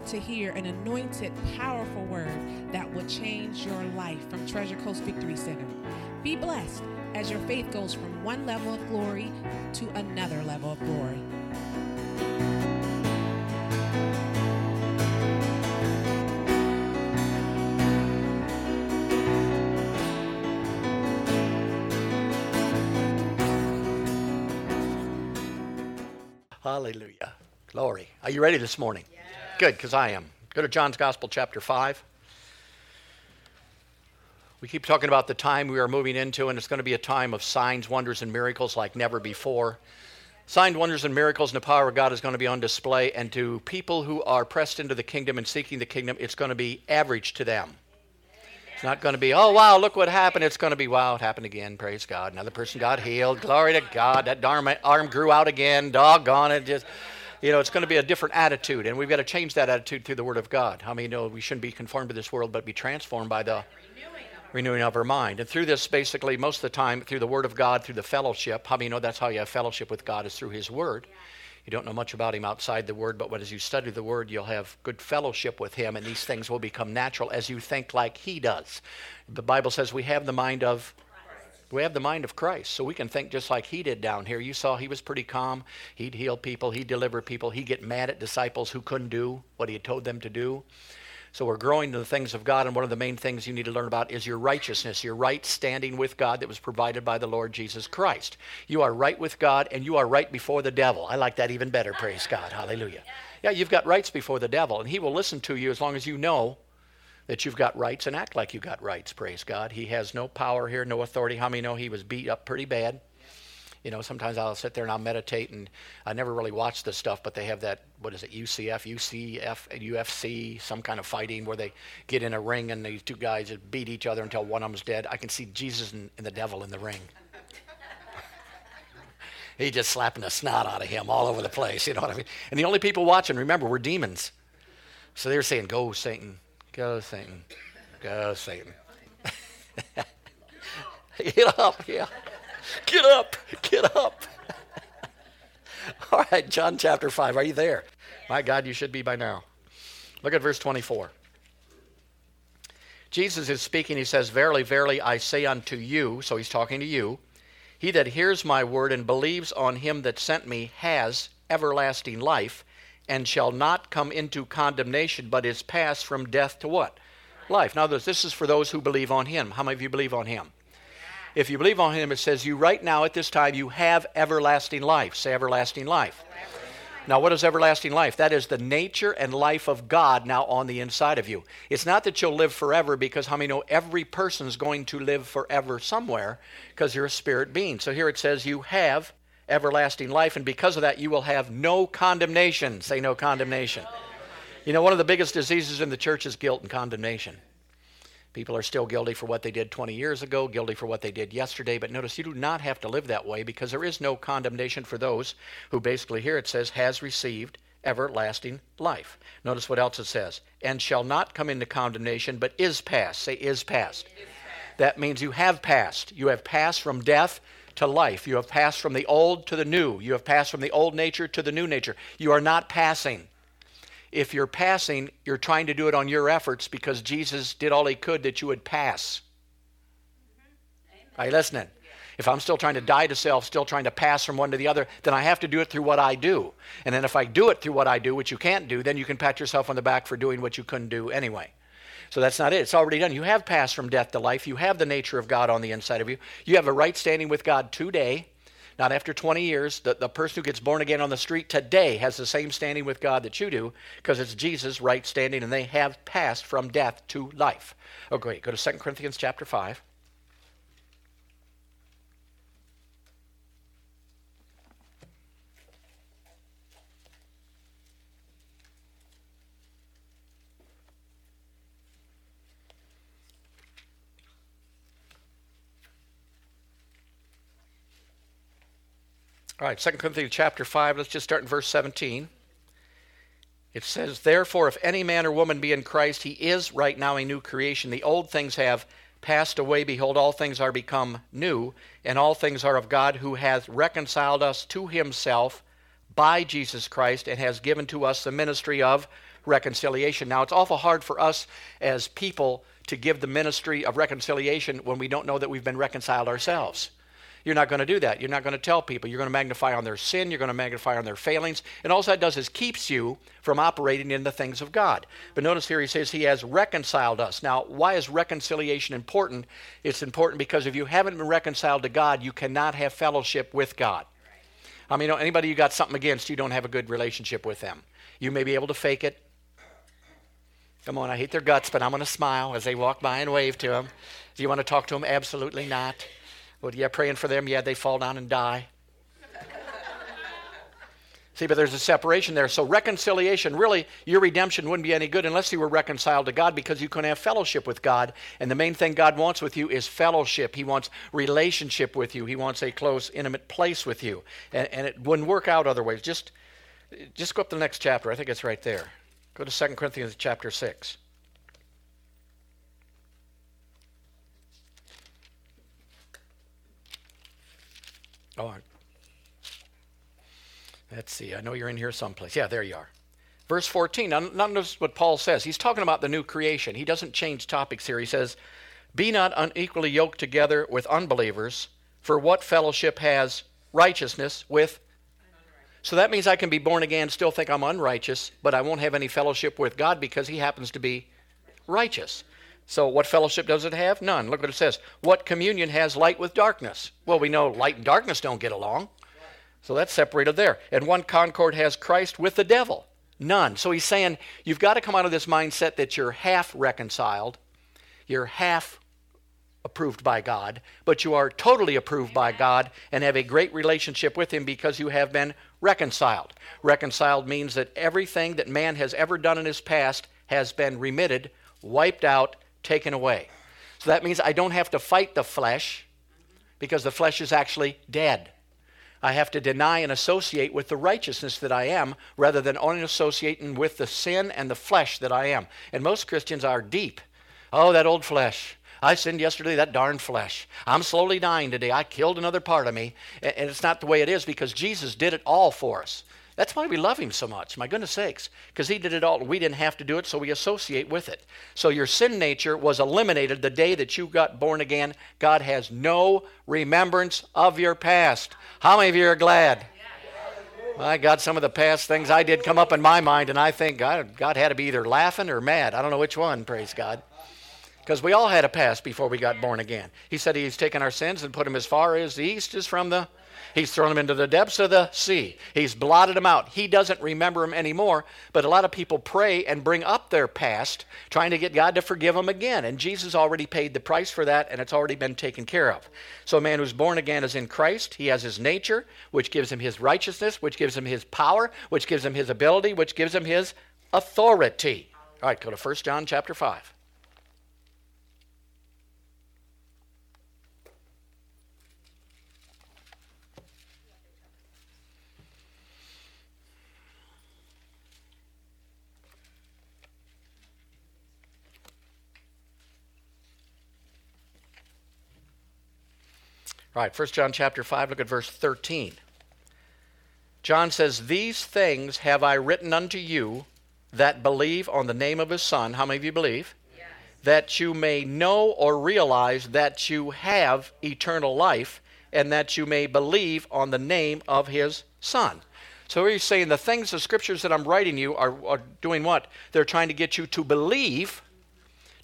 about to hear an anointed, powerful word that will change your life from Treasure Coast Victory Center. Be blessed as your faith goes from one level of glory to another level of glory. Hallelujah. Glory. Are you ready this morning? Yes. Good, because I am. Go to John's Gospel, chapter 5. We keep talking about the time we are moving into, and it's going to be a time of signs, wonders, and miracles like never before. Signs, wonders, and miracles, and the power of God is going to be on display. And to people who are pressed into the kingdom and seeking the kingdom, it's going to be average to them. It's not going to be, oh, wow, look what happened. It's going to be, wow, it happened again. Praise God. Another person got healed. Glory to God. That arm grew out again. Doggone it. Just, you know, it's going to be a different attitude. And we've got to change that attitude through the Word of God. How many know we shouldn't be conformed to this world, but be transformed by the renewing of our mind? And through this, basically, most of the time, through the Word of God, through the fellowship. How many know that's how you have fellowship with God, is through His Word? You don't know much about Him outside the Word, but as you study the Word, you'll have good fellowship with Him, and these things will become natural as you think like He does. The Bible says we have the mind of Christ. We have the mind of Christ, so we can think just like He did down here. You saw He was pretty calm. He'd heal people. He'd deliver people. He'd get mad at disciples who couldn't do what He had told them to do. So we're growing to the things of God, and one of the main things you need to learn about is your righteousness, your right standing with God that was provided by the Lord Jesus Christ. You are right with God, and you are right before the devil. I like that even better, praise God, hallelujah. Yeah, you've got rights before the devil, and he will listen to you as long as you know that you've got rights and act like you got rights, praise God. He has no power here, no authority. How many know he was beat up pretty bad? You know, sometimes I'll sit there and I'll meditate, and I never really watch this stuff, but they have that, what is it, UFC, some kind of fighting where they get in a ring and these two guys just beat each other until one of them's dead. I can see Jesus and the devil in the ring. He's just slapping the snot out of him all over the place, you know what I mean? And the only people watching, remember, we're demons. So they're saying, go, Satan, go, Satan, go, Satan. Get up, yeah. Get up, get up. All right, John chapter 5. Are you there? My God, you should be by now. Look at verse 24. Jesus is speaking. He says, verily, verily, I say unto you, so he's talking to you, he that hears my word and believes on him that sent me has everlasting life and shall not come into condemnation, but is passed from death to what? Life. Now, this is for those who believe on him. How many of you believe on him? If you believe on him, it says you right now at this time, you have everlasting life. Say everlasting life. Everlasting life. Now, what is everlasting life? That is the nature and life of God now on the inside of you. It's not that you'll live forever, because how many know every person's going to live forever somewhere, because you're a spirit being. So here it says you have everlasting life, and because of that, you will have no condemnation. Say no condemnation. You know, one of the biggest diseases in the church is guilt and condemnation. People are still guilty for what they did 20 years ago, guilty for what they did yesterday. But notice, you do not have to live that way, because there is no condemnation for those who basically, here it says, has received everlasting life. Notice what else it says. And shall not come into condemnation, but is passed. Say, is passed. Is passed. That means you have passed. You have passed from death to life. You have passed from the old to the new. You have passed from the old nature to the new nature. You are not passing. If you're passing, you're trying to do it on your efforts, because Jesus did all he could that you would pass. Mm-hmm. Are you listening? Yeah. If I'm still trying to die to self, still trying to pass from one to the other, then I have to do it through what I do. And then if I do it through what I do, which you can't do, then you can pat yourself on the back for doing what you couldn't do anyway. So that's not it. It's already done. You have passed from death to life. You have the nature of God on the inside of you. You have a right standing with God today. Not after 20 years. The person who gets born again on the street today has the same standing with God that you do, because it's Jesus' right standing, and they have passed from death to life. Okay, go to 2 Corinthians chapter 5. All right, 2 Corinthians chapter 5, let's just start in verse 17. It says, therefore, if any man or woman be in Christ, he is right now a new creation. The old things have passed away. Behold, all things are become new, and all things are of God, who hath reconciled us to himself by Jesus Christ, and has given to us the ministry of reconciliation. Now, it's awful hard for us as people to give the ministry of reconciliation when we don't know that we've been reconciled ourselves. You're not going to do that. You're not going to tell people. You're going to magnify on their sin. You're going to magnify on their failings. And all that does is keeps you from operating in the things of God. But notice here he says he has reconciled us. Now, why is reconciliation important? It's important because if you haven't been reconciled to God, you cannot have fellowship with God. I mean, anybody you got something against, you don't have a good relationship with them. You may be able to fake it. Come on, I hate their guts, but I'm going to smile as they walk by and wave to them. Do you want to talk to them? Absolutely not. Well, yeah, praying for them, yeah, they fall down and die. See, but there's a separation there. So reconciliation, really, your redemption wouldn't be any good unless you were reconciled to God, because you couldn't have fellowship with God. And the main thing God wants with you is fellowship. He wants relationship with you. He wants a close, intimate place with you. And it wouldn't work out other ways. Just go up to the next chapter. I think it's right there. Go to 2 Corinthians chapter 6. Oh, let's see. I know you're in here someplace. Yeah, there you are. Verse 14. Now notice what Paul says. He's talking about the new creation. He doesn't change topics here. He says, "Be not unequally yoked together with unbelievers, for what fellowship has righteousness with?" So that means I can be born again, still think I'm unrighteous, but I won't have any fellowship with God because he happens to be righteous. So what fellowship does it have? None. Look what it says. What communion has light with darkness? Well, we know light and darkness don't get along. So that's separated there. And one concord has Christ with the devil? None. So he's saying you've got to come out of this mindset that you're half reconciled, you're half approved by God, but you are totally approved by God and have a great relationship with him because you have been reconciled. Reconciled means that everything that man has ever done in his past has been remitted, wiped out, taken away. So that means I don't have to fight the flesh, because the flesh is actually dead. I have to deny and associate with the righteousness that I am, rather than only associating with the sin and the flesh that I am. And most Christians are deep. Oh, that old flesh. I sinned yesterday, that darn flesh. I'm slowly dying today. I killed another part of me. And it's not the way it is, because Jesus did it all for us. That's why we love him so much, my goodness sakes, because he did it all. We didn't have to do it, so we associate with it. So your sin nature was eliminated the day that you got born again. God has no remembrance of your past. How many of you are glad? My God, some of the past things I did come up in my mind, and I think God had to be either laughing or mad. I don't know which one, praise God. Because we all had a past before we got born again. He said he's taken our sins and put them as far as the east is from the... He's thrown them into the depths of the sea. He's blotted them out. He doesn't remember them anymore. But a lot of people pray and bring up their past, trying to get God to forgive them again. And Jesus already paid the price for that, and it's already been taken care of. So a man who's born again is in Christ. He has his nature, which gives him his righteousness, which gives him his power, which gives him his ability, which gives him his authority. All right, go to 1 John chapter 5. All right, 1 John chapter 5, look at verse 13. John says, "These things have I written unto you that believe on the name of his Son." How many of you believe? Yes. "That you may know or realize that you have eternal life, and that you may believe on the name of his Son." So he's saying the things, the scriptures that I'm writing you are doing what? They're trying to get you to believe.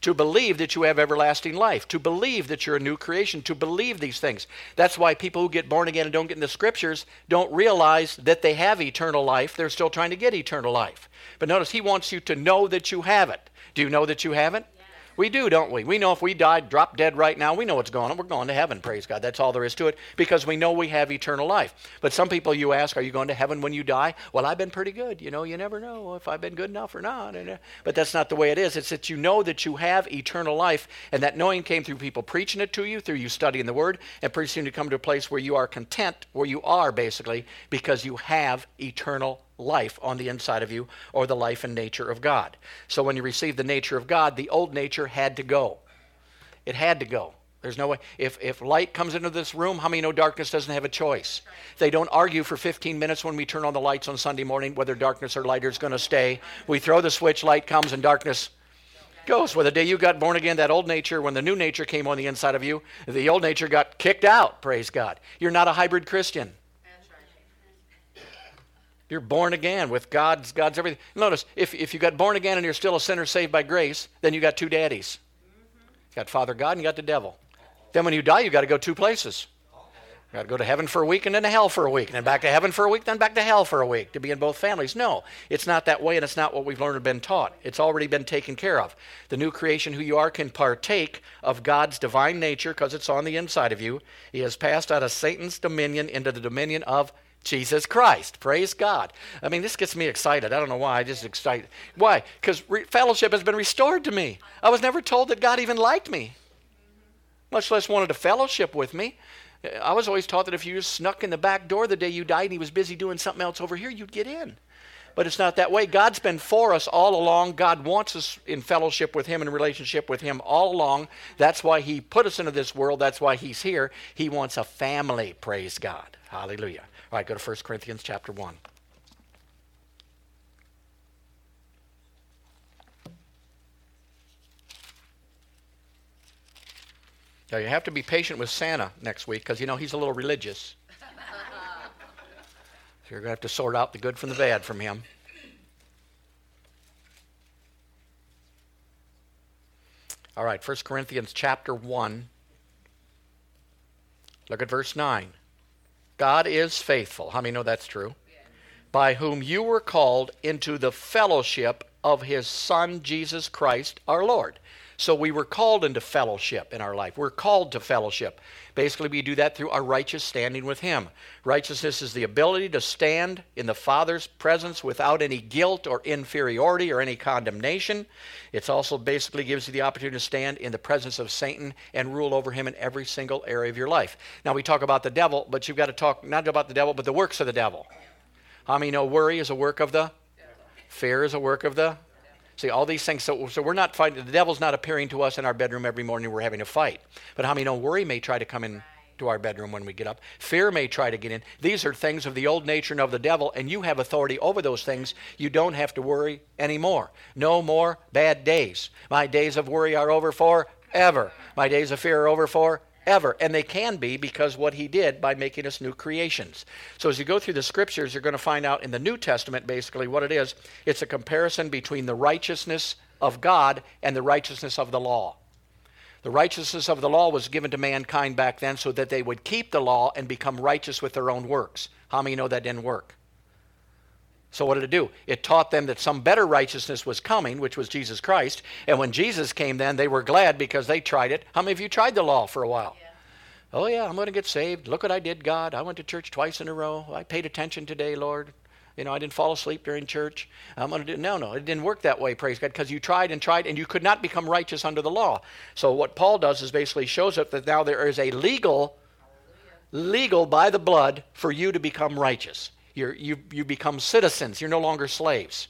To believe that you have everlasting life, to believe that you're a new creation, to believe these things. That's why people who get born again and don't get in the scriptures don't realize that they have eternal life. They're still trying to get eternal life. But notice, he wants you to know that you have it. Do you know that you have it? Yeah. We do, don't we? We know if we died, drop dead right now, we know what's going on. We're going to heaven, praise God. That's all there is to it, because we know we have eternal life. But some people you ask, are you going to heaven when you die? Well, I've been pretty good. You know, you never know if I've been good enough or not. But that's not the way it is. It's that you know that you have eternal life, and that knowing came through people preaching it to you, through you studying the Word, and pretty soon you come to a place where you are content, where you are basically, because you have eternal life on the inside of you, or the life and nature of God. So when you receive the nature of God, the old nature had to go. It had to go. There's no way. If light comes into this room, how many know darkness doesn't have a choice? They don't argue for 15 minutes when we turn on the lights on Sunday morning whether darkness or light is going to stay. We throw the switch, light comes, and darkness goes. Well, the day you got born again, that old nature, when the new nature came on the inside of you, the old nature got kicked out, praise God. You're not a hybrid Christian. You're born again with God's everything. Notice, if you got born again and you're still a sinner saved by grace, then you got two daddies. You got Father God and you got the devil. Then when you die, you got to go two places. You got to go to heaven for a week and then to hell for a week, and then back to heaven for a week, then back to hell for a week, to be in both families. No, it's not that way, and it's not what we've learned and been taught. It's already been taken care of. The new creation who you are can partake of God's divine nature because it's on the inside of you. He has passed out of Satan's dominion into the dominion of Jesus Christ. Praise God. I mean, this gets me excited. I don't know why. I just excited. Why? Because fellowship has been restored to me. I was never told that God even liked me, much less wanted to fellowship with me. I was always taught that if you just snuck in the back door the day you died and he was busy doing something else over here, you'd get in. But it's not that way. God's been for us all along. God wants us in fellowship with him and relationship with him all along. That's why he put us into this world. That's why he's here. He wants a family, praise God. Hallelujah. All right, go to 1 Corinthians chapter 1. Now, you have to be patient with Santa next week because, you know, he's a little religious. So you're going to have to sort out the good from the bad from him. All right, 1 Corinthians chapter 1. Look at verse 9. God is faithful. How many know that's true? Yeah. By whom you were called into the fellowship of his Son, Jesus Christ, our Lord. So we were called into fellowship in our life. We're called to fellowship. Basically, we do that through our righteous standing with him. Righteousness is the ability to stand in the Father's presence without any guilt or inferiority or any condemnation. It also basically gives you the opportunity to stand in the presence of Satan and rule over him in every single area of your life. Now, we talk about the devil, but you've got to talk not about the devil, but the works of the devil. How many know worry is a work of the? Fear is a work of the? See, all these things, so we're not fighting, the devil's not appearing to us in our bedroom every morning, we're having a fight. But how many know worry may try to come in to our bedroom when we get up? Fear may try to get in. These are things of the old nature and of the devil, and you have authority over those things. You don't have to worry anymore. No more bad days. My days of worry are over forever. My days of fear are over forever. And they can be because what he did by making us new creations. So as you go through the scriptures, you're going to find out in the New Testament basically what it is. It's a comparison between the righteousness of God and the righteousness of the law. The righteousness of the law was given to mankind back then so that they would keep the law and become righteous with their own works. How many know that didn't work? So what did it do? It taught them that some better righteousness was coming, which was Jesus Christ. And when Jesus came then, they were glad because they tried it. How many of you tried the law for a while? Yeah. Oh, yeah, I'm going to get saved. Look what I did, God. I went to church twice in a row. I paid attention today, Lord. You know, I didn't fall asleep during church. I'm going to do no, it didn't work that way, praise God, because you tried, and you could not become righteous under the law. So what Paul does is basically shows up that now there is a legal by the blood for you to become righteous. You become citizens. You're no longer slaves.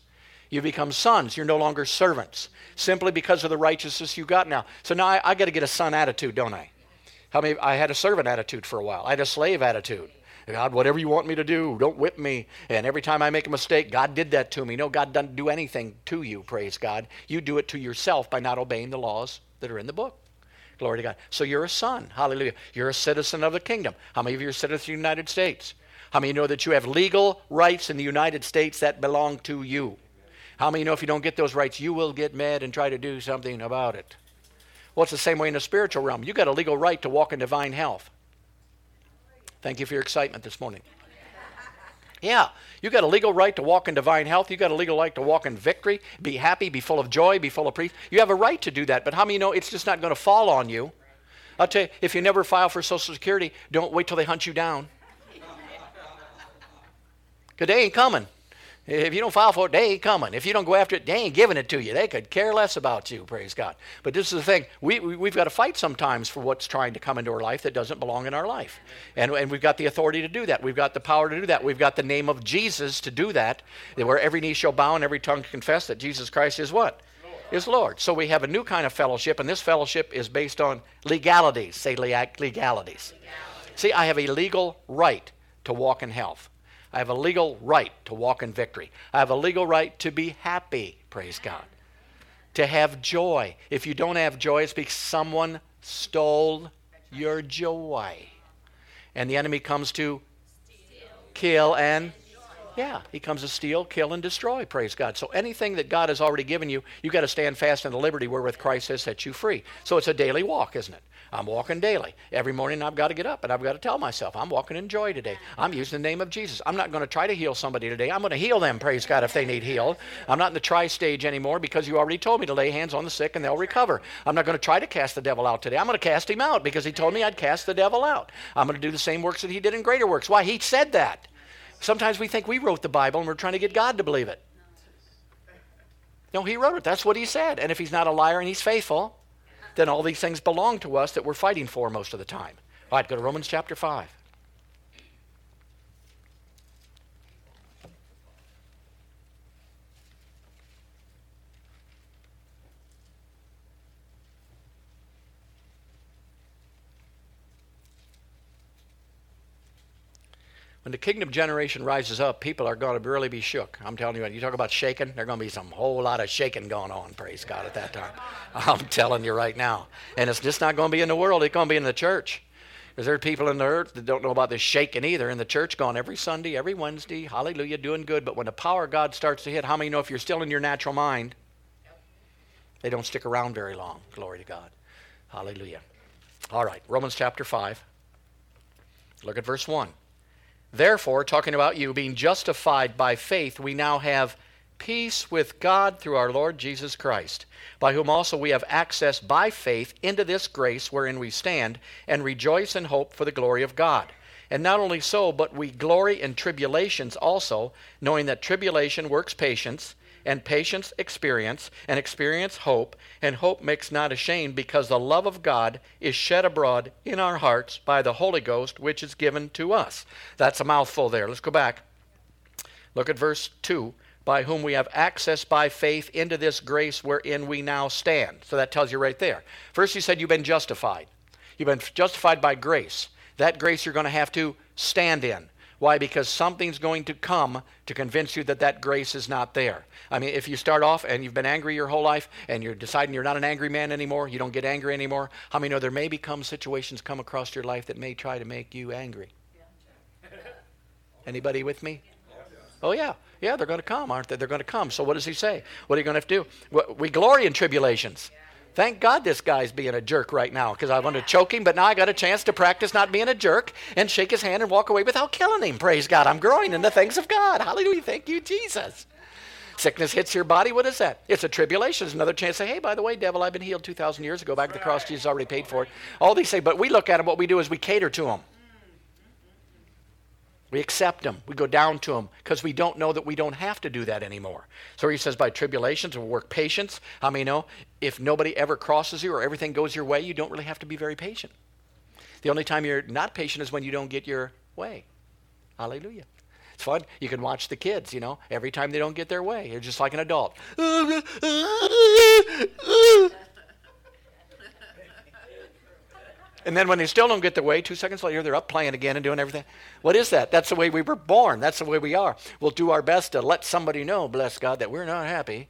You become sons. You're no longer servants, simply because of the righteousness you got now. So now I got to get a son attitude, don't I? How many? I had a servant attitude for a while. I had a slave attitude. God, whatever you want me to do, don't whip me. And every time I make a mistake, God did that to me. No, God doesn't do anything to you, praise God. You do it to yourself by not obeying the laws that are in the book. Glory to God. So you're a son. Hallelujah. You're a citizen of the kingdom. How many of you are citizens of the United States? How many know that you have legal rights in the United States that belong to you? How many know if you don't get those rights, you will get mad and try to do something about it? Well, it's the same way in the spiritual realm. You got a legal right to walk in divine health. Thank you for your excitement this morning. Yeah, you got a legal right to walk in divine health. You got a legal right to walk in victory, be happy, be full of joy, be full of peace. You have a right to do that, but how many know it's just not going to fall on you? I'll tell you, if you never file for Social Security, don't wait till they hunt you down. Because they ain't coming. If you don't file for it, they ain't coming. If you don't go after it, they ain't giving it to you. They could care less about you, praise God. But this is the thing. We've got to fight sometimes for what's trying to come into our life that doesn't belong in our life. And we've got the authority to do that. We've got the power to do that. We've got the name of Jesus to do that, where every knee shall bow and every tongue confess that Jesus Christ is what? Lord. is Lord. So we have a new kind of fellowship, and this fellowship is based on legalities. Say legalities. See, I have a legal right to walk in health. I have a legal right to walk in victory. I have a legal right to be happy, praise God, to have joy. If you don't have joy, it's because someone stole your joy. And the enemy comes to kill and he comes to steal, kill, and destroy, praise God. So anything that God has already given you, you've got to stand fast in the liberty wherewith Christ has set you free. So it's a daily walk, isn't it? I'm walking daily. Every morning I've got to get up, and I've got to tell myself, I'm walking in joy today. I'm using the name of Jesus. I'm not going to try to heal somebody today. I'm going to heal them, praise God, if they need healed. I'm not in the try stage anymore because you already told me to lay hands on the sick and they'll recover. I'm not going to try to cast the devil out today. I'm going to cast him out because he told me I'd cast the devil out. I'm going to do the same works that he did in greater works. Why? He said that. Sometimes we think we wrote the Bible and we're trying to get God to believe it. No, he wrote it. That's what he said. And if he's not a liar and he's faithful, then all these things belong to us that we're fighting for most of the time. All right, go to Romans chapter 5. When the kingdom generation rises up, people are going to really be shook. I'm telling you, when you talk about shaking, there's going to be some whole lot of shaking going on, praise God, at that time. I'm telling you right now. And it's just not going to be in the world. It's going to be in the church. Because there are people in the earth that don't know about this shaking either. In the church, going every Sunday, every Wednesday, hallelujah, doing good. But when the power of God starts to hit, how many know if you're still in your natural mind, they don't stick around very long. Glory to God. Hallelujah. All right, Romans chapter 5. Look at verse 1. Therefore, talking about you being justified by faith, we now have peace with God through our Lord Jesus Christ, by whom also we have access by faith into this grace wherein we stand and rejoice in hope for the glory of God. And not only so, but we glory in tribulations also, knowing that tribulation works patience, and patience experience, and experience hope, and hope makes not ashamed, because the love of God is shed abroad in our hearts by the Holy Ghost, which is given to us. That's a mouthful there. Let's go back. Look at verse 2. By whom we have access by faith into this grace wherein we now stand. So that tells you right there. First he said you've been justified. You've been justified by grace. That grace you're going to have to stand in. Why? Because something's going to come to convince you that that grace is not there. I mean, if you start off and you've been angry your whole life and you're deciding you're not an angry man anymore, you don't get angry anymore, how many know there may become situations come across your life that may try to make you angry? Anybody with me? Oh, yeah. Yeah, they're going to come, aren't they? They're going to come. So what does he say? What are you going to have to do? We glory in tribulations. Thank God this guy's being a jerk right now because I wanted to choke him, but now I got a chance to practice not being a jerk and shake his hand and walk away without killing him. Praise God. I'm growing in the things of God. Hallelujah. Thank you, Jesus. Sickness hits your body. What is that? It's a tribulation. It's another chance to say, hey, by the way, devil, I've been healed 2,000 years ago. Back to the cross, Jesus already paid for it. All these say, but we look at them. What we do is we cater to them. We accept them. We go down to them because we don't know that we don't have to do that anymore. So he says by tribulations we'll work patience. How many know if nobody ever crosses you or everything goes your way, you don't really have to be very patient. The only time you're not patient is when you don't get your way. Hallelujah. It's fun. You can watch the kids, you know, every time they don't get their way. They're just like an adult. And then when they still don't get their way, 2 seconds later, they're up playing again and doing everything. What is that? That's the way we were born. That's the way we are. We'll do our best to let somebody know, bless God, that we're not happy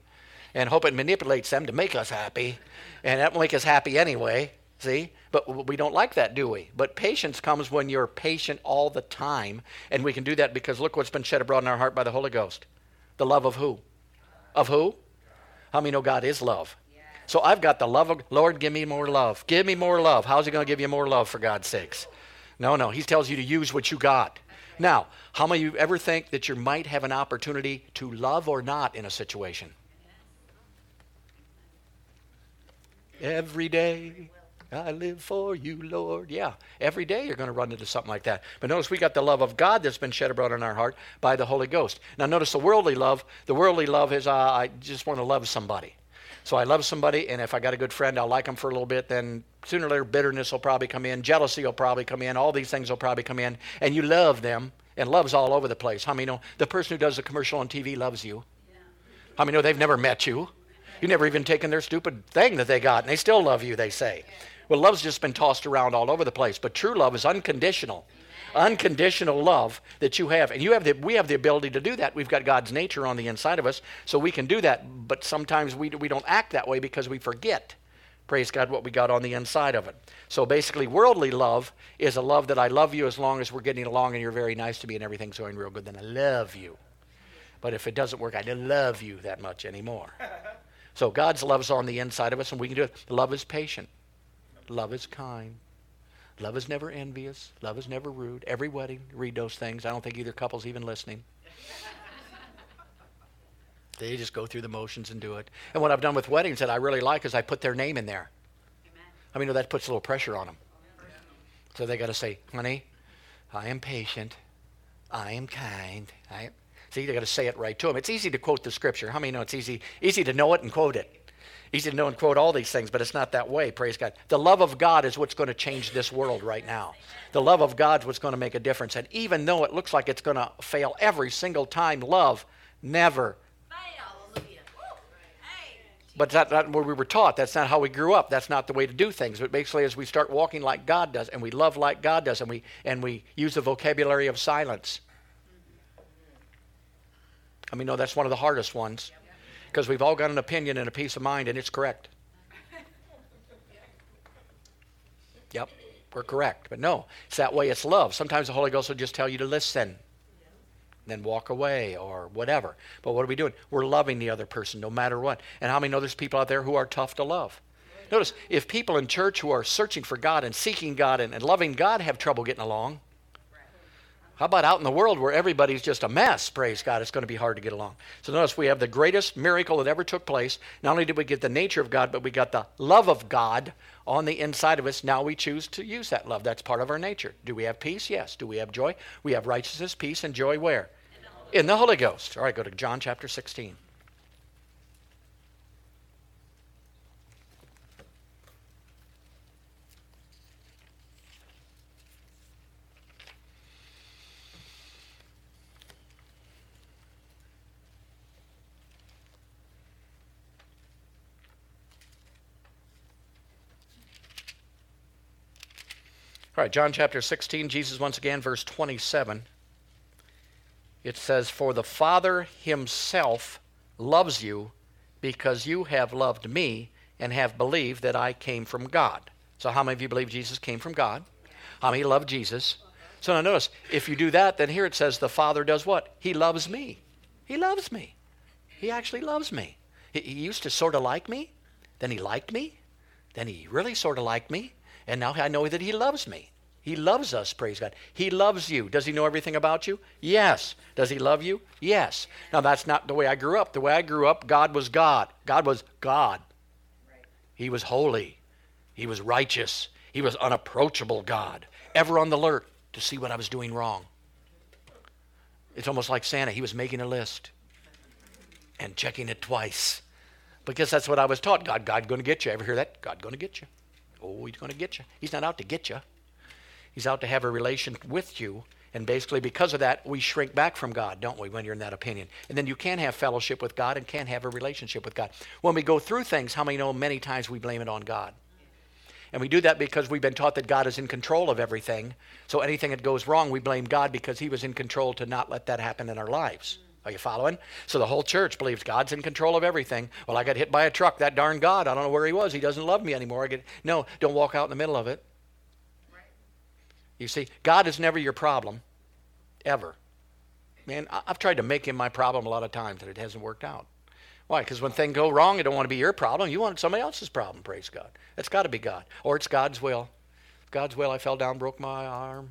and hope it manipulates them to make us happy. And that will make us happy anyway, see? But we don't like that, do we? But patience comes when you're patient all the time. And we can do that because look what's been shed abroad in our heart by the Holy Ghost. The love of who? Of who? How many know God is love? So I've got the love of, Lord, give me more love. Give me more love. How's he going to give you more love, for God's sakes? No. He tells you to use what you got. Now, how many of you ever think that you might have an opportunity to love or not in a situation? Every day I live for you, Lord. Yeah, every day you're going to run into something like that. But notice we got the love of God that's been shed abroad in our heart by the Holy Ghost. Now, notice the worldly love. The worldly love is I just want to love somebody. So I love somebody, and if I got a good friend, I'll like them for a little bit. Then sooner or later, bitterness will probably come in. Jealousy will probably come in. All these things will probably come in. And you love them, and love's all over the place. How many know the person who does the commercial on TV loves you? How many know they've never met you? You've never even taken their stupid thing that they got, and they still love you, they say. Well, love's just been tossed around all over the place, but true love is unconditional. Unconditional love that you have, and you have we have the ability to do that. We've got God's nature on the inside of us, so we can do that, but sometimes we don't act that way because we forget, praise God, what we got on the inside of it. So basically, worldly love is a love that I love you as long as we're getting along and you're very nice to me and everything's going real good, then I love you. But if it doesn't work, I don't love you that much anymore. So God's love's on the inside of us, and we can do it. Love is patient. Love is kind. Love is never envious. Love is never rude. Every wedding, read those things. I don't think either couple's even listening. They just go through the motions and do it. And what I've done with weddings that I really like is I put their name in there. Amen. I mean, that puts a little pressure on them. Amen. So they got to say, honey, I am patient. I am kind. See, they got to say it right to them. It's easy to quote the scripture. How many know it's easy to know it and quote it? Easy to know and quote all these things, but it's not that way, praise God. The love of God is what's going to change this world right now. The love of God is what's going to make a difference. And even though it looks like it's going to fail every single time, love never. But that's not what we were taught. That's not how we grew up. That's not the way to do things. But basically, as we start walking like God does, and we love like God does, and we use the vocabulary of silence. I mean, no, that's one of the hardest ones. Because we've all got an opinion and a peace of mind, and it's correct. Yep, we're correct. But no, it's that way. It's love. Sometimes the Holy Ghost will just tell you to listen, then walk away or whatever. But what are we doing? We're loving the other person no matter what. And how many know there's people out there who are tough to love? Notice, if people in church who are searching for God and seeking God and loving God have trouble getting along, how about out in the world where everybody's just a mess? Praise God, it's going to be hard to get along. So notice we have the greatest miracle that ever took place. Not only did we get the nature of God, but we got the love of God on the inside of us. Now we choose to use that love. That's part of our nature. Do we have peace? Yes. Do we have joy? We have righteousness, peace, and joy where? In the Holy Ghost. All right, go to John chapter 16. All right, John chapter 16, Jesus once again, verse 27. It says, "For the Father himself loves you because you have loved me and have believed that I came from God." So how many of you believe Jesus came from God? How many love Jesus? So now notice, if you do that, then here it says the Father does what? He loves me. He loves me. He actually loves me. He used to sort of like me. Then he liked me. Then he really sort of liked me. And now I know that he loves me. He loves us, praise God. He loves you. Does he know everything about you? Yes. Does he love you? Yes. Now, that's not the way I grew up. The way I grew up, God was God. God was God. He was holy. He was righteous. He was unapproachable God, ever on the alert to see what I was doing wrong. It's almost like Santa. He was making a list and checking it twice because that's what I was taught. God going to get you. Ever hear that? God going to get you. Oh, he's going to get you. He's not out to get you. He's out to have a relation with you. And basically because of that, we shrink back from God, don't we, when you're in that opinion. And then you can't have fellowship with God and can't have a relationship with God. When we go through things, how many know many times we blame it on God? And we do that because we've been taught that God is in control of everything. So anything that goes wrong, we blame God because he was in control to not let that happen in our lives. Are you following? So the whole church believes God's in control of everything. Well, I got hit by a truck. That darn God. I don't know where he was. He doesn't love me anymore. No, don't walk out in the middle of it. Right. You see, God is never your problem, ever. Man, I've tried to make him my problem a lot of times, and it hasn't worked out. Why? Because when things go wrong, it don't want to be your problem. You want it somebody else's problem, praise God. It's got to be God, or it's God's will. God's will, I fell down, broke my arm,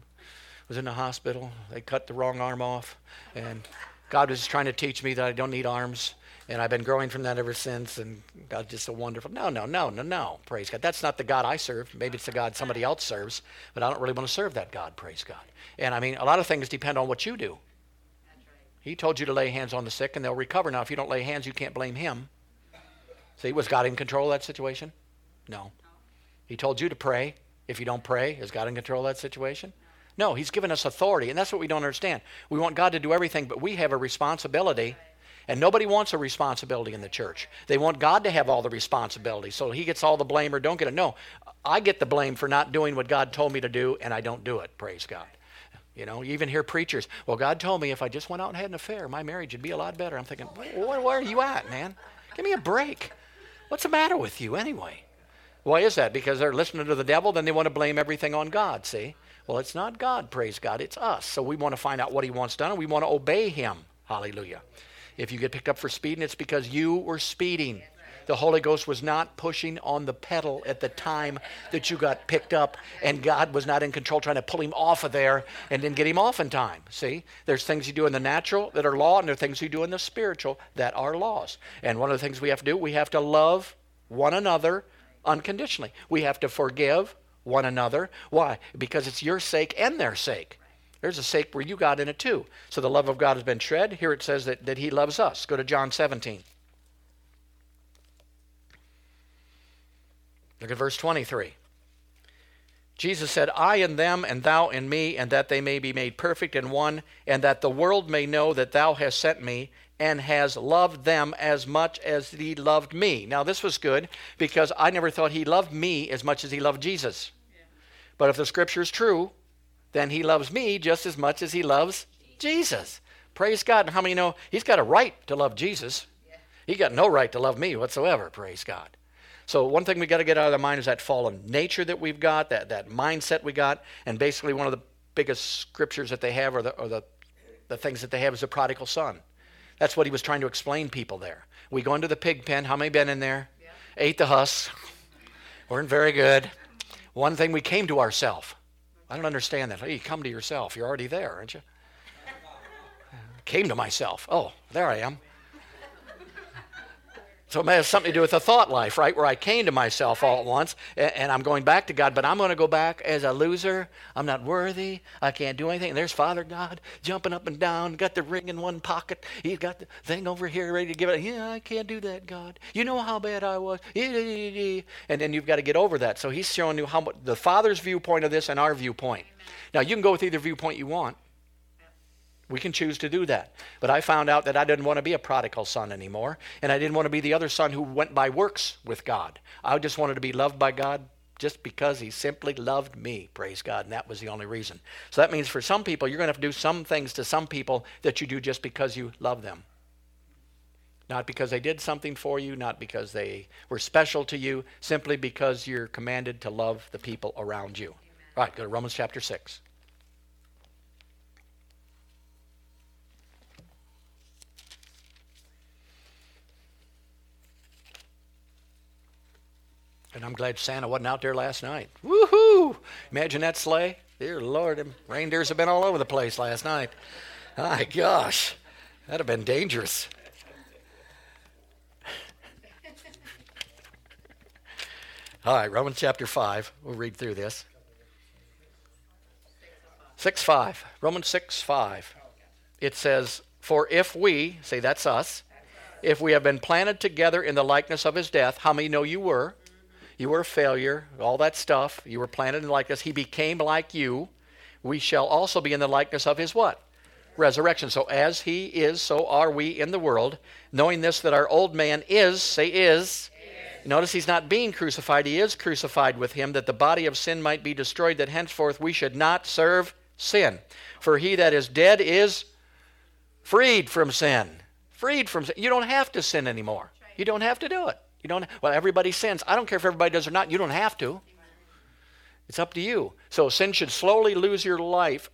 was in the hospital. They cut the wrong arm off, and God was trying to teach me that I don't need arms, and I've been growing from that ever since, and God's just a wonderful... No, praise God. That's not the God I serve. Maybe it's the God somebody else serves, but I don't really want to serve that God, praise God. And I mean, a lot of things depend on what you do. He told you to lay hands on the sick, and they'll recover. Now, if you don't lay hands, you can't blame him. See, was God in control of that situation? No. He told you to pray. If you don't pray, is God in control of that situation? No, he's given us authority, and that's what we don't understand. We want God to do everything, but we have a responsibility And nobody wants a responsibility in the church. They want God to have all the responsibility, so he gets all the blame or don't get it. No, I get the blame for not doing what God told me to do, and I don't do it, praise God. You know, you even hear preachers, well, God told me if I just went out and had an affair, my marriage would be a lot better. I'm thinking, where are you at, man? Give me a break. What's the matter with you anyway? Why is that? Because they're listening to the devil, then they want to blame everything on God, see? Well, it's not God, praise God, it's us. So we want to find out what he wants done, and we want to obey him, hallelujah. If you get picked up for speeding, it's because you were speeding. The Holy Ghost was not pushing on the pedal at the time that you got picked up, and God was not in control trying to pull him off of there and didn't get him off in time. See, there's things you do in the natural that are law, and there are things you do in the spiritual that are laws. And one of the things we have to do, we have to love one another unconditionally. We have to forgive one another. Why? Because it's your sake and their sake. There's a sake where you got in it too. So the love of God has been shed. Here it says that he loves us. Go to John 17. Look at verse 23. Jesus said, I in them, and thou in me, and that they may be made perfect in one, and that the world may know that thou hast sent me, and has loved them as much as he loved me. Now this was good, because I never thought he loved me as much as he loved Jesus. Yeah. But if the scripture is true, then he loves me just as much as he loves Jesus. Praise God. And how many know he's got a right to love Jesus? Yeah. He got no right to love me whatsoever, praise God. So one thing we got to get out of the mind is that fallen nature that we've got, that mindset we got. And basically one of the biggest scriptures that they have, or the things that they have, is the prodigal son. That's what he was trying to explain people there. We go into the pig pen. How many been in there? Yeah. Ate the husk. Weren't very good. One thing, we came to ourselves. I don't understand that. Hey, come to yourself. You're already there, aren't you? Came to myself. Oh, there I am. So it has something to do with the thought life, right? Where I came to myself all at once, and I'm going back to God, but I'm going to go back as a loser. I'm not worthy. I can't do anything. And there's Father God jumping up and down, got the ring in one pocket. He's got the thing over here ready to give it. Yeah, I can't do that, God. You know how bad I was. And then you've got to get over that. So he's showing you how much the Father's viewpoint of this and our viewpoint. Now, you can go with either viewpoint you want. We can choose to do that. But I found out that I didn't want to be a prodigal son anymore, and I didn't want to be the other son who went by works with God. I just wanted to be loved by God just because he simply loved me, praise God, and that was the only reason. So that means for some people, you're going to have to do some things to some people that you do just because you love them. Not because they did something for you, not because they were special to you, simply because you're commanded to love the people around you. Amen. All right, go to Romans chapter 6. And I'm glad Santa wasn't out there last night. Woohoo! Imagine that sleigh. Dear Lord, them reindeers have been all over the place last night. My gosh, that'd have been dangerous. All right, Romans chapter 5. We'll read through this. 6:5. Romans 6:5. It says, for if we, say that's us, if we have been planted together in the likeness of his death, how many know you were? You were a failure, all that stuff. You were planted in the likeness. He became like you. We shall also be in the likeness of his what? Resurrection. So as he is, so are we in the world. Knowing this, that our old man is, say is. Notice he's not being crucified. He is crucified with him, that the body of sin might be destroyed, that henceforth we should not serve sin. For he that is dead is freed from sin. Freed from sin. You don't have to sin anymore. You don't have to do it. You don't. Well, everybody sins. I don't care if everybody does or not. You don't have to. It's up to you. So sin should slowly lose your life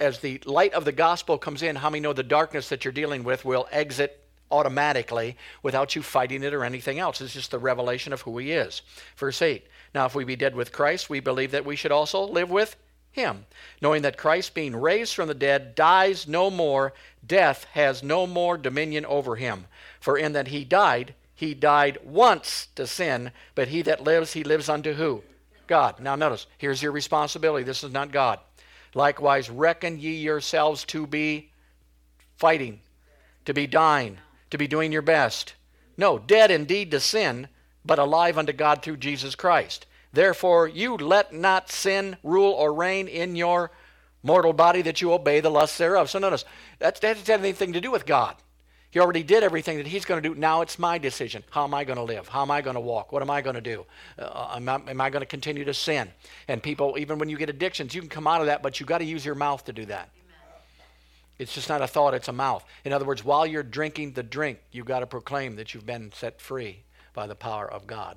as the light of the gospel comes in. How many know the darkness that you're dealing with will exit automatically without you fighting it or anything else? It's just the revelation of who he is. Verse 8. Now, if we be dead with Christ, we believe that we should also live with him, knowing that Christ, being raised from the dead, dies no more. Death has no more dominion over him. For in that he died once to sin, but he lives unto who? God. Now notice, here's your responsibility. This is not God. Likewise, reckon ye yourselves to be fighting, to be dying, to be doing your best. No, dead indeed to sin, but alive unto God through Jesus Christ. Therefore, you let not sin rule or reign in your mortal body, that you obey the lusts thereof. So notice, that doesn't have anything to do with God. He already did everything that he's going to do. Now it's my decision. How am I going to live? How am I going to walk? What am I going to do? Am I going to continue to sin? And people, even when you get addictions, you can come out of that, but you've got to use your mouth to do that. Amen. It's just not a thought, it's a mouth. In other words, while you're drinking the drink, you've got to proclaim that you've been set free by the power of God.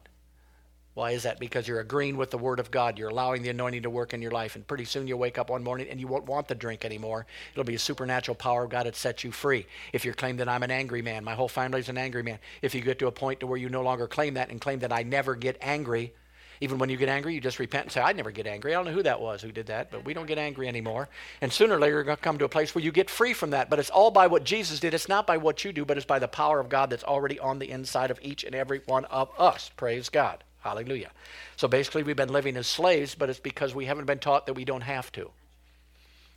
Why is that? Because you're agreeing with the Word of God. You're allowing the anointing to work in your life. And pretty soon you'll wake up one morning and you won't want the drink anymore. It'll be a supernatural power of God that sets you free. If you claim that I'm an angry man, my whole family's an angry man. If you get to a point to where you no longer claim that and claim that I never get angry, even when you get angry, you just repent and say, I never get angry. I don't know who that was who did that, but we don't get angry anymore. And sooner or later, you're going to come to a place where you get free from that. But it's all by what Jesus did. It's not by what you do, but it's by the power of God that's already on the inside of each and every one of us. Praise God. Hallelujah. So basically, we've been living as slaves, but it's because we haven't been taught that we don't have to.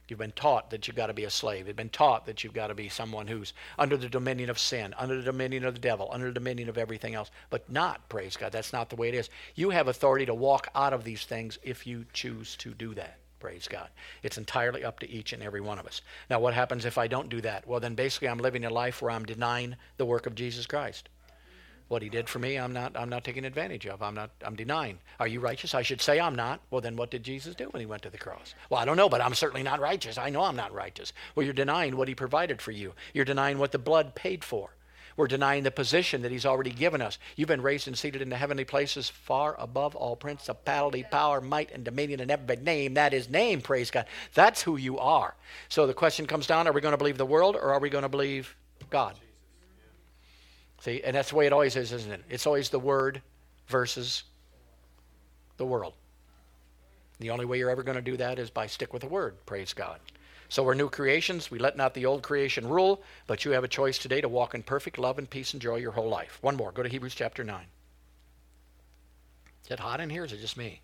You've been taught that you've got to be a slave. You've been taught that you've got to be someone who's under the dominion of sin, under the dominion of the devil, under the dominion of everything else, but not, praise God. That's not the way it is. You have authority to walk out of these things if you choose to do that. Praise God. It's entirely up to each and every one of us. Now, what happens if I don't do that? Well, then basically, I'm living a life where I'm denying the work of Jesus Christ. What he did for me, I'm not taking advantage of. I'm denying. Are you righteous? I should say I'm not. Well, then what did Jesus do when he went to the cross? Well, I don't know, but I'm certainly not righteous. I know I'm not righteous. Well, you're denying what he provided for you. You're denying what the blood paid for. We're denying the position that he's already given us. You've been raised and seated in the heavenly places far above all principality, power, might, and dominion, and every name that is named, praise God. That's who you are. So the question comes down, are we going to believe the world or are we going to believe God? See, and that's the way it always is, isn't it? It's always the Word versus the world. The only way you're ever going to do that is by stick with the Word, praise God. So we're new creations. We let not the old creation rule, but you have a choice today to walk in perfect love and peace and joy your whole life. One more. Go to Hebrews chapter 9. Is it hot in here or is it just me?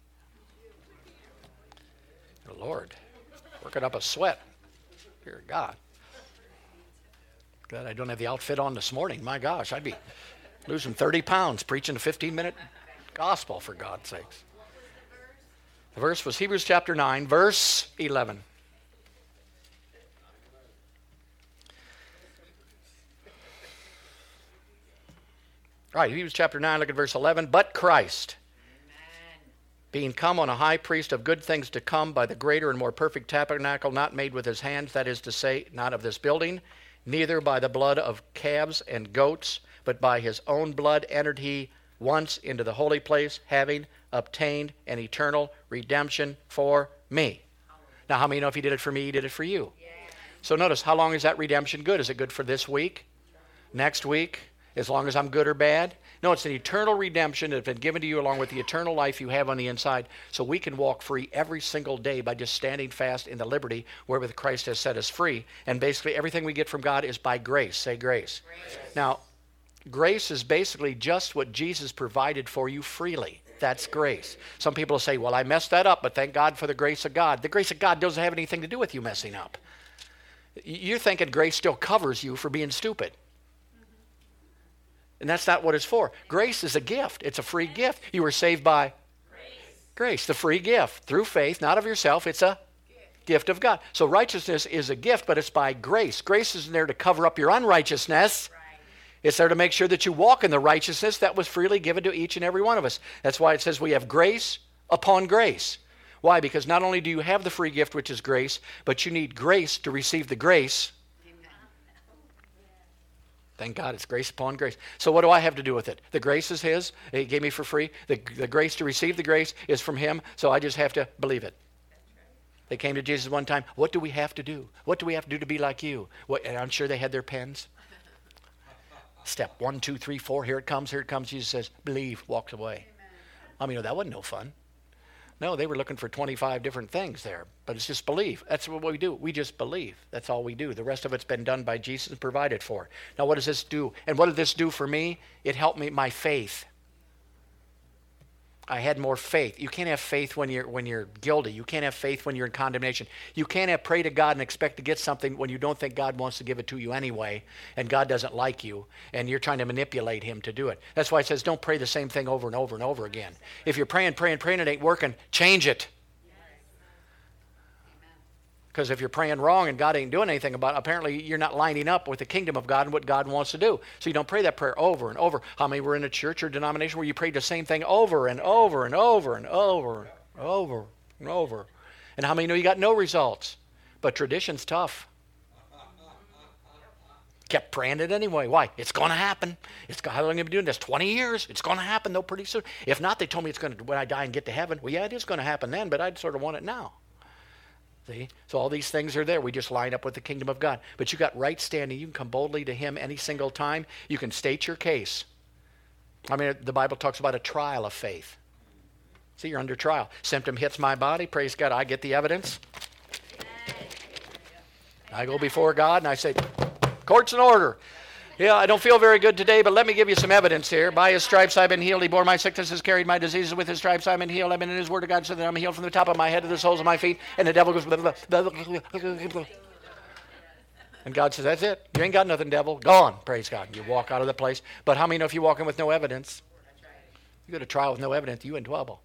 Oh, Lord, working up a sweat. Dear God. God, I don't have the outfit on this morning. My gosh, I'd be losing 30 pounds preaching a 15-minute gospel, for God's sakes. The verse was Hebrews chapter 9, verse 11. All right, Hebrews chapter 9, look at verse 11. But Christ, being come on a high priest of good things to come by the greater and more perfect tabernacle, not made with his hands, that is to say, not of this building, neither by the blood of calves and goats, but by his own blood entered he once into the holy place, having obtained an eternal redemption for me. Now, how many know if he did it for me, he did it for you? Yeah. So notice, how long is that redemption good? Is it good for this week? Next week? As long as I'm good or bad? No, it's an eternal redemption that has been given to you along with the eternal life you have on the inside, so we can walk free every single day by just standing fast in the liberty wherewith Christ has set us free. And basically everything we get from God is by grace. Say grace. Grace. Now, grace is basically just what Jesus provided for you freely. That's grace. Some people say, well, I messed that up, but thank God for the grace of God. The grace of God doesn't have anything to do with you messing up. You're thinking grace still covers you for being stupid. And that's not what it's for. Grace is a gift. It's a free gift. You were saved by grace, the free gift, through faith, not of yourself. It's a gift of God. So righteousness is a gift, but it's by grace. Grace isn't there to cover up your unrighteousness. Right. It's there to make sure that you walk in the righteousness that was freely given to each and every one of us. That's why it says we have grace upon grace. Why? Because not only do you have the free gift, which is grace, but you need grace to receive the grace. Thank God, it's grace upon grace. So what do I have to do with it? The grace is his. He gave me for free. The grace to receive the grace is from him, so I just have to believe it. They came to Jesus one time. What do we have to do? What do we have to do to be like you? What, and I'm sure they had their pens. Step 1, 2, 3, 4. Here it comes. Here it comes. Jesus says, believe. Walked away. I mean, that wasn't no fun. No, they were looking for 25 different things there, but it's just belief. That's what we do. We just believe. That's all we do. The rest of it's been done by Jesus and provided for. Now, what does this do? And what did this do for me? It helped me, my faith. I had more faith. You can't have faith when you're guilty. You can't have faith when you're in condemnation. You can't have pray to God and expect to get something when you don't think God wants to give it to you anyway, and God doesn't like you, and you're trying to manipulate him to do it. That's why it says don't pray the same thing over and over and over again. If you're praying, and it ain't working, change it. Because if you're praying wrong and God ain't doing anything about it, apparently you're not lining up with the kingdom of God and what God wants to do. So you don't pray that prayer over and over. How many were in a church or denomination where you prayed the same thing over and over and over and over and over and over? And how many know you got no results? But tradition's tough. Kept praying it anyway. Why? It's going to happen. How long have you been doing this? 20 years. It's going to happen, though, pretty soon. If not, they told me it's going to, when I die and get to heaven. Well, yeah, it is going to happen then, but I'd sort of want it now. See? So all these things are there. We just line up with the kingdom of God. But you got right standing. You can come boldly to him any single time. You can state your case. I mean, the Bible talks about a trial of faith. See, you're under trial. Symptom hits my body. Praise God. I get the evidence. I go before God and I say, court's in order. Yeah, I don't feel very good today, but let me give you some evidence here. By his stripes I've been healed. He bore my sicknesses, carried my diseases. With his stripes I've been healed. I've been in his word of God so that I'm healed from the top of my head to the soles of my feet. And the devil goes, blah, blah, blah, blah, blah, blah. And God says, that's it. You ain't got nothing, devil. Gone. Praise God. You walk out of the place. But how many know if you walk in with no evidence? You go to trial with no evidence, you in trouble.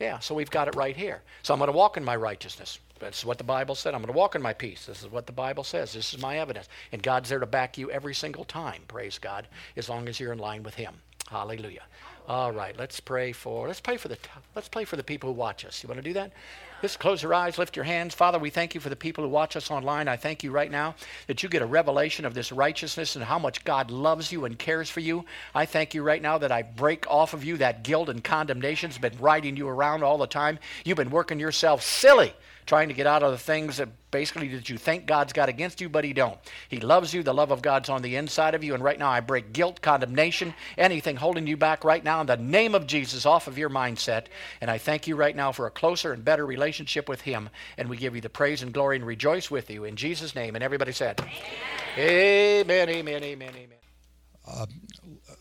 Yeah, so we've got it right here. So I'm going to walk in my righteousness. That's what the Bible said. I'm going to walk in my peace. This is what the Bible says. This is my evidence. And God's there to back you every single time, praise God, as long as you're in line with him. Hallelujah. All right, let's pray for the people who watch us. You want to do that? Just close your eyes, lift your hands. Father, we thank you for the people who watch us online. I thank you right now that you get a revelation of this righteousness and how much God loves you and cares for you. I thank you right now that I break off of you that guilt and condemnation has been riding you around all the time. You've been working yourself silly trying to get out of the things that basically that you think God's got against you, but he don't. He loves you. The love of God's on the inside of you. And right now I break guilt, condemnation, anything holding you back right now in the name of Jesus off of your mindset. And I thank you right now for a closer and better relationship with him. And we give you the praise and glory and rejoice with you in Jesus' name. And everybody said, amen, amen, amen, amen.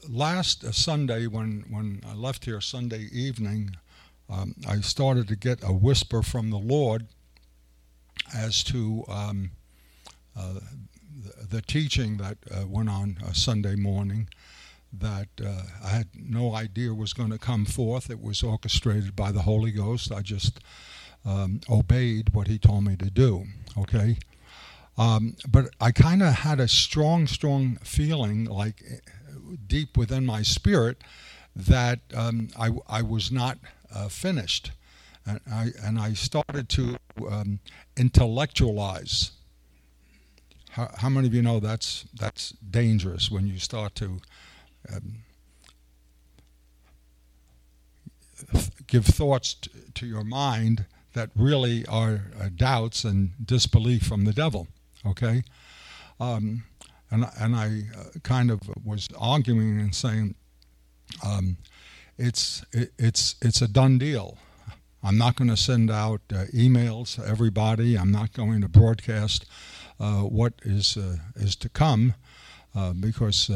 Last Sunday when I left here Sunday evening, I started to get a whisper from the Lord as to the teaching that went on Sunday morning that I had no idea was going to come forth. It was orchestrated by the Holy Ghost. I just obeyed what he told me to do, okay? But I kind of had a strong feeling, like deep within my spirit, that I was not finished, and I started to intellectualize. How many of you know that's dangerous when you start to give thoughts to your mind that really are doubts and disbelief from the devil? Okay, and I kind of was arguing and saying, It's a done deal. I'm not going to send out emails to everybody. I'm not going to broadcast what is to come because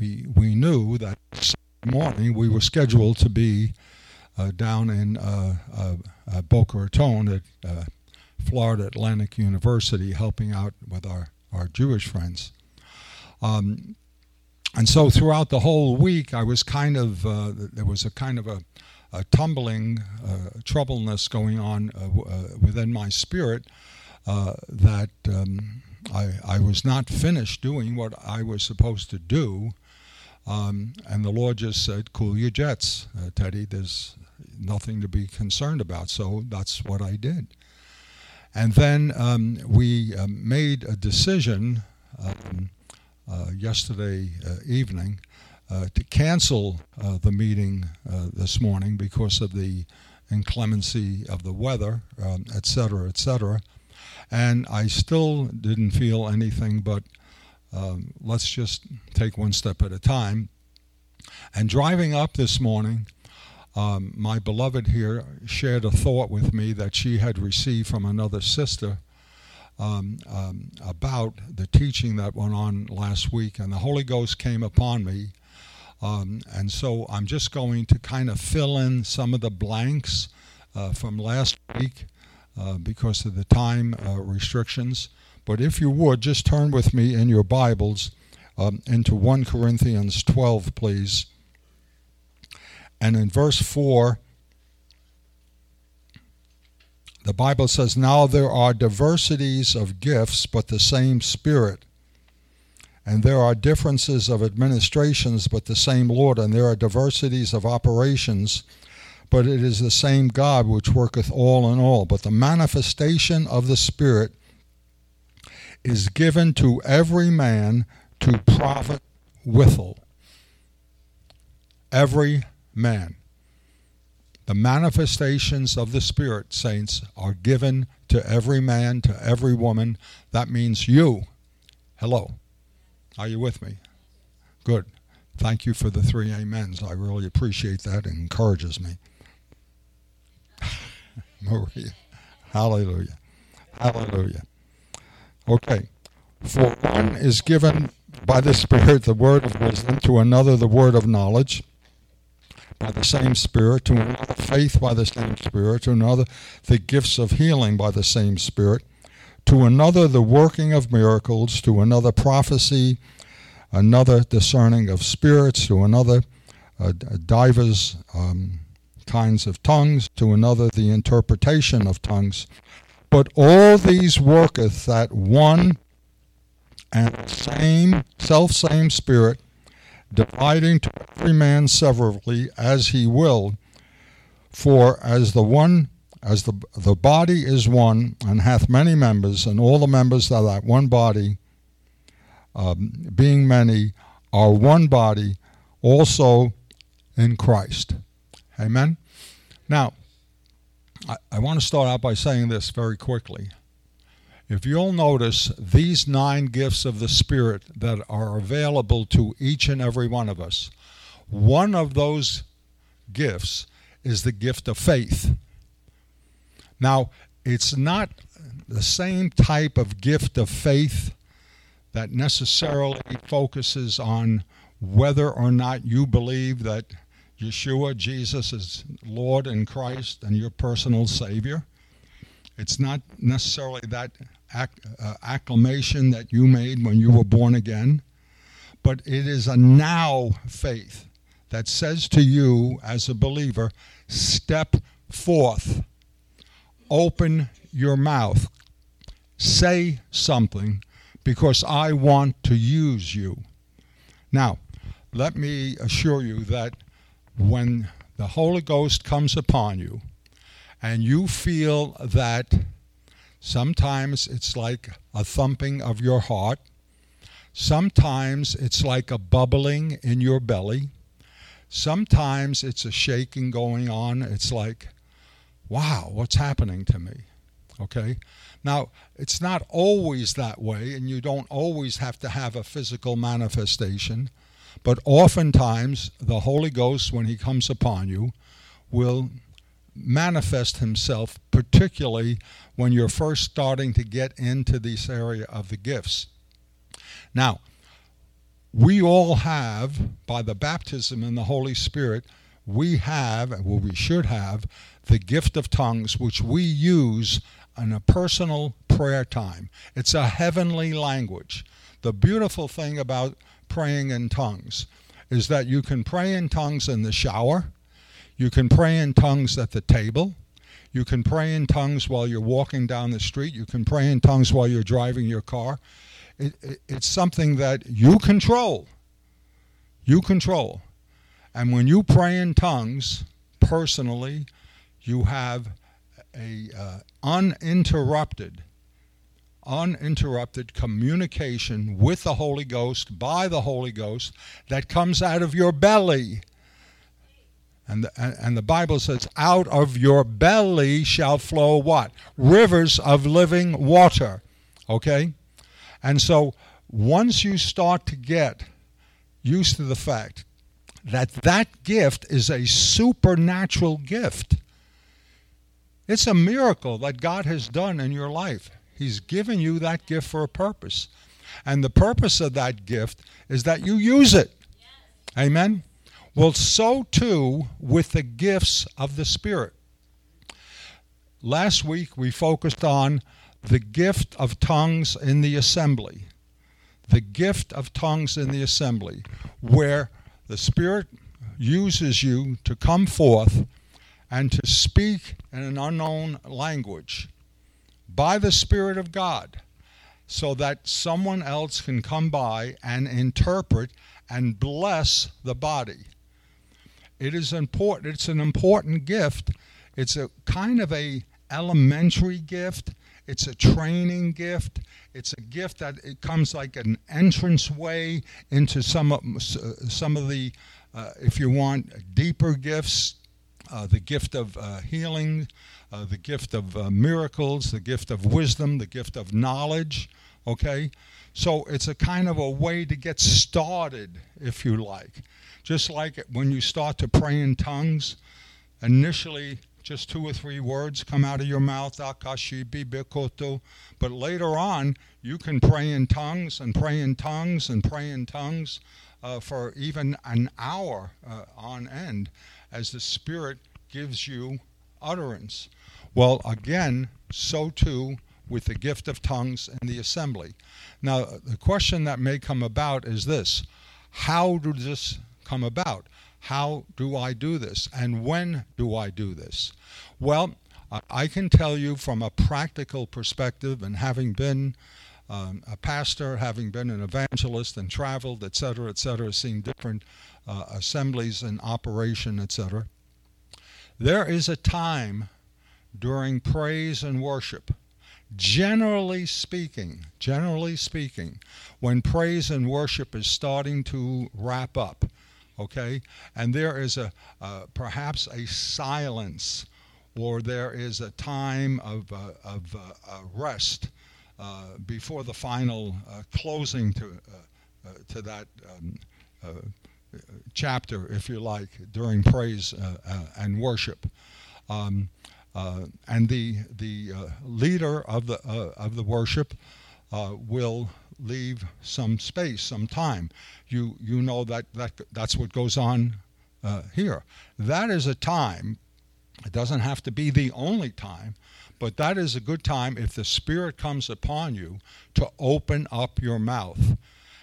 we knew that morning we were scheduled to be down in Boca Raton at Florida Atlantic University helping out with our Jewish friends. And so throughout the whole week, I was kind of, there was a kind of a tumbling, troubleness going on within my spirit that I was not finished doing what I was supposed to do. And the Lord just said, cool your jets, Teddy. There's nothing to be concerned about. So that's what I did. And then we made a decision yesterday evening to cancel the meeting this morning because of the inclemency of the weather, et cetera, et cetera. And I still didn't feel anything, but let's just take one step at a time. And driving up this morning, my beloved here shared a thought with me that she had received from another sister about the teaching that went on last week, and the Holy Ghost came upon me, and so I'm just going to kind of fill in some of the blanks from last week because of the time restrictions. But if you would, just turn with me in your Bibles into 1 Corinthians 12, please. And in verse 4, The Bible says, now there are diversities of gifts, but the same Spirit. And there are differences of administrations, but the same Lord. And there are diversities of operations, but it is the same God which worketh all in all. But the manifestation of the Spirit is given to every man to profit withal. Every man. The manifestations of the Spirit, saints, are given to every man, to every woman. That means you. Hello. Are you with me? Good. Thank you for the three amens. I really appreciate that. It encourages me. Maria. Hallelujah. Hallelujah. Okay. For one is given by the Spirit the word of wisdom, to another the word of knowledge, by the same Spirit, to another faith by the same Spirit, to another the gifts of healing by the same Spirit, to another the working of miracles, to another prophecy, another discerning of spirits, to another divers kinds of tongues, to another the interpretation of tongues. But all these worketh that one and self-same Spirit, dividing to every man severally as he will. For as the body is one, and hath many members, and all the members of that one body, being many, are one body also in Christ. Amen? Now, I want to start out by saying this very quickly. If you'll notice, these 9 gifts of the Spirit that are available to each and every one of us, one of those gifts is the gift of faith. Now, it's not the same type of gift of faith that necessarily focuses on whether or not you believe that Yeshua, Jesus, is Lord and Christ and your personal Savior. It's not necessarily that acclamation that you made when you were born again, but it is a now faith that says to you as a believer, step forth, open your mouth, say something, because I want to use you. Now, let me assure you that when the Holy Ghost comes upon you, and you feel that sometimes it's like a thumping of your heart. Sometimes it's like a bubbling in your belly. Sometimes it's a shaking going on. It's like, wow, what's happening to me? Okay? Now, it's not always that way, and you don't always have to have a physical manifestation. But oftentimes, the Holy Ghost, when he comes upon you, will manifest himself, particularly when you're first starting to get into this area of the gifts. Now, we all have, by the baptism in the Holy Spirit, we should have, the gift of tongues, which we use in a personal prayer time. It's a heavenly language. The beautiful thing about praying in tongues is that you can pray in tongues in the shower. You can pray in tongues at the table. You can pray in tongues while you're walking down the street. You can pray in tongues while you're driving your car. It's something that you control. You control. And when you pray in tongues, personally, you have a uninterrupted communication with the Holy Ghost, by the Holy Ghost, that comes out of your belly. And the Bible says, out of your belly shall flow what? Rivers of living water. Okay? And so once you start to get used to the fact that that gift is a supernatural gift, it's a miracle that God has done in your life. He's given you that gift for a purpose. And the purpose of that gift is that you use it. Yes. Amen? Well, so too with the gifts of the Spirit. Last week, we focused on the gift of tongues in the assembly. The gift of tongues in the assembly, where the Spirit uses you to come forth and to speak in an unknown language by the Spirit of God, so that someone else can come by and interpret and bless the body. It is important. It's an important gift. It's a kind of a elementary gift. It's a training gift. It's a gift that it comes like an entrance way into some of the, if you want, deeper gifts. The gift of healing, the gift of miracles, the gift of wisdom, the gift of knowledge, okay? So it's a kind of a way to get started, if you like. Just like when you start to pray in tongues, initially just 2 or 3 words come out of your mouth, akashibi bikoto, but later on you can pray in tongues and pray in tongues and pray in tongues for even an hour on end, as the Spirit gives you utterance. Well, again, so too with the gift of tongues in the assembly. Now, the question that may come about is this: how does this come about? How do I do this? And when do I do this? Well, I can tell you from a practical perspective, and having been a pastor, having been an evangelist and traveled, et cetera, seeing different assemblies in operation, et cetera. There is a time during praise and worship, generally speaking, when praise and worship is starting to wrap up, okay? And there is perhaps a silence, or there is a time of rest, before the final closing to that chapter, if you like, during praise and worship, and the leader of the worship will leave some space, some time. You know that's what goes on here. That is a time. It doesn't have to be the only time, but that is a good time, if the Spirit comes upon you, to open up your mouth.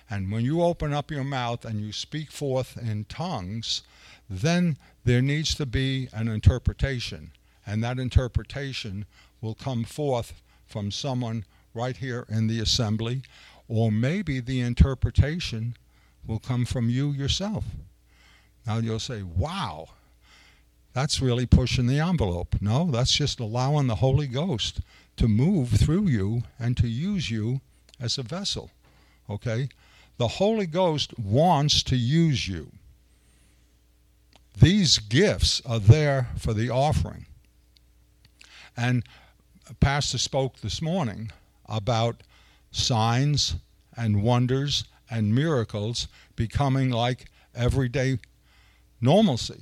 And when you open up your mouth and you speak forth in tongues, then there needs to be an interpretation. And that interpretation will come forth from someone right here in the assembly, or maybe the interpretation will come from you yourself. Now you'll say, wow. That's really pushing the envelope. No, that's just allowing the Holy Ghost to move through you and to use you as a vessel, okay? The Holy Ghost wants to use you. These gifts are there for the offering. And a pastor spoke this morning about signs and wonders and miracles becoming like everyday normalcy.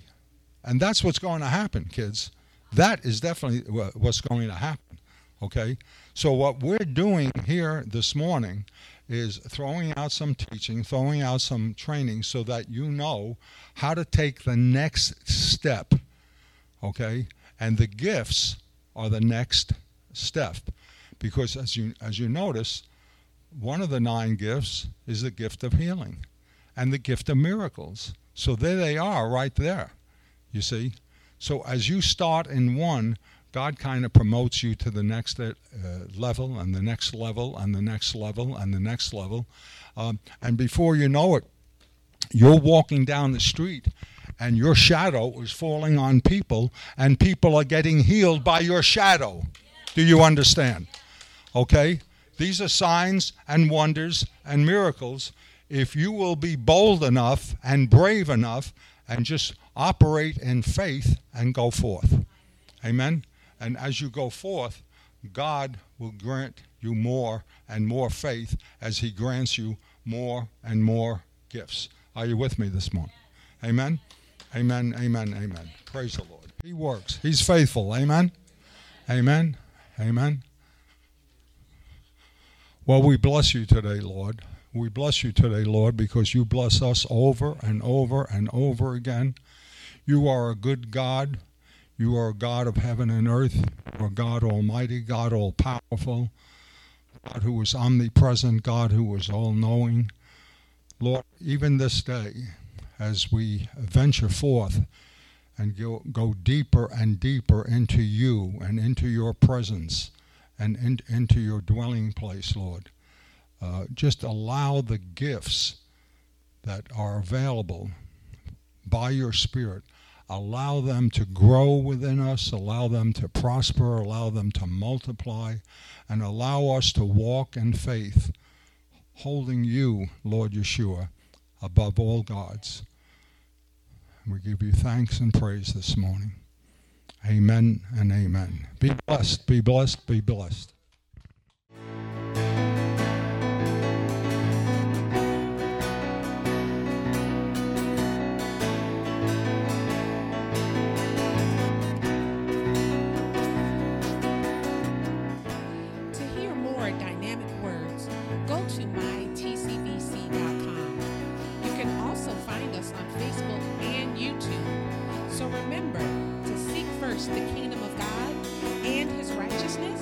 And that's what's going to happen, kids. That is definitely what's going to happen, okay? So what we're doing here this morning is throwing out some teaching, throwing out some training, so that you know how to take the next step, okay? And the gifts are the next step, because as you notice, one of the 9 gifts is the gift of healing and the gift of miracles. So there they are right there. You see? So as you start in one, God kind of promotes you to the next level, and the next level, and the next level, and the next level. And before you know it, you're walking down the street, and your shadow is falling on people, and people are getting healed by your shadow. Yeah. Do you understand? Yeah. Okay? These are signs and wonders and miracles. If you will be bold enough and brave enough and just operate in faith and go forth. Amen? And as you go forth, God will grant you more and more faith as he grants you more and more gifts. Are you with me this morning? Amen? Amen, amen, amen. Praise the Lord. He works. He's faithful. Amen? Amen? Amen? Well, we bless you today, Lord. We bless you today, Lord, because you bless us over and over and over again. You are a good God. You are a God of heaven and earth. You are God Almighty, God All-Powerful, God who is omnipresent, God who is all-knowing. Lord, even this day, as we venture forth and you'll go deeper and deeper into you and into your presence and into your dwelling place, Lord. Just allow the gifts that are available by your Spirit. Allow them to grow within us, allow them to prosper, allow them to multiply, and allow us to walk in faith, holding you, Lord Yeshua, above all gods. We give you thanks and praise this morning. Amen and amen. Be blessed, be blessed, be blessed. The kingdom of God and his righteousness,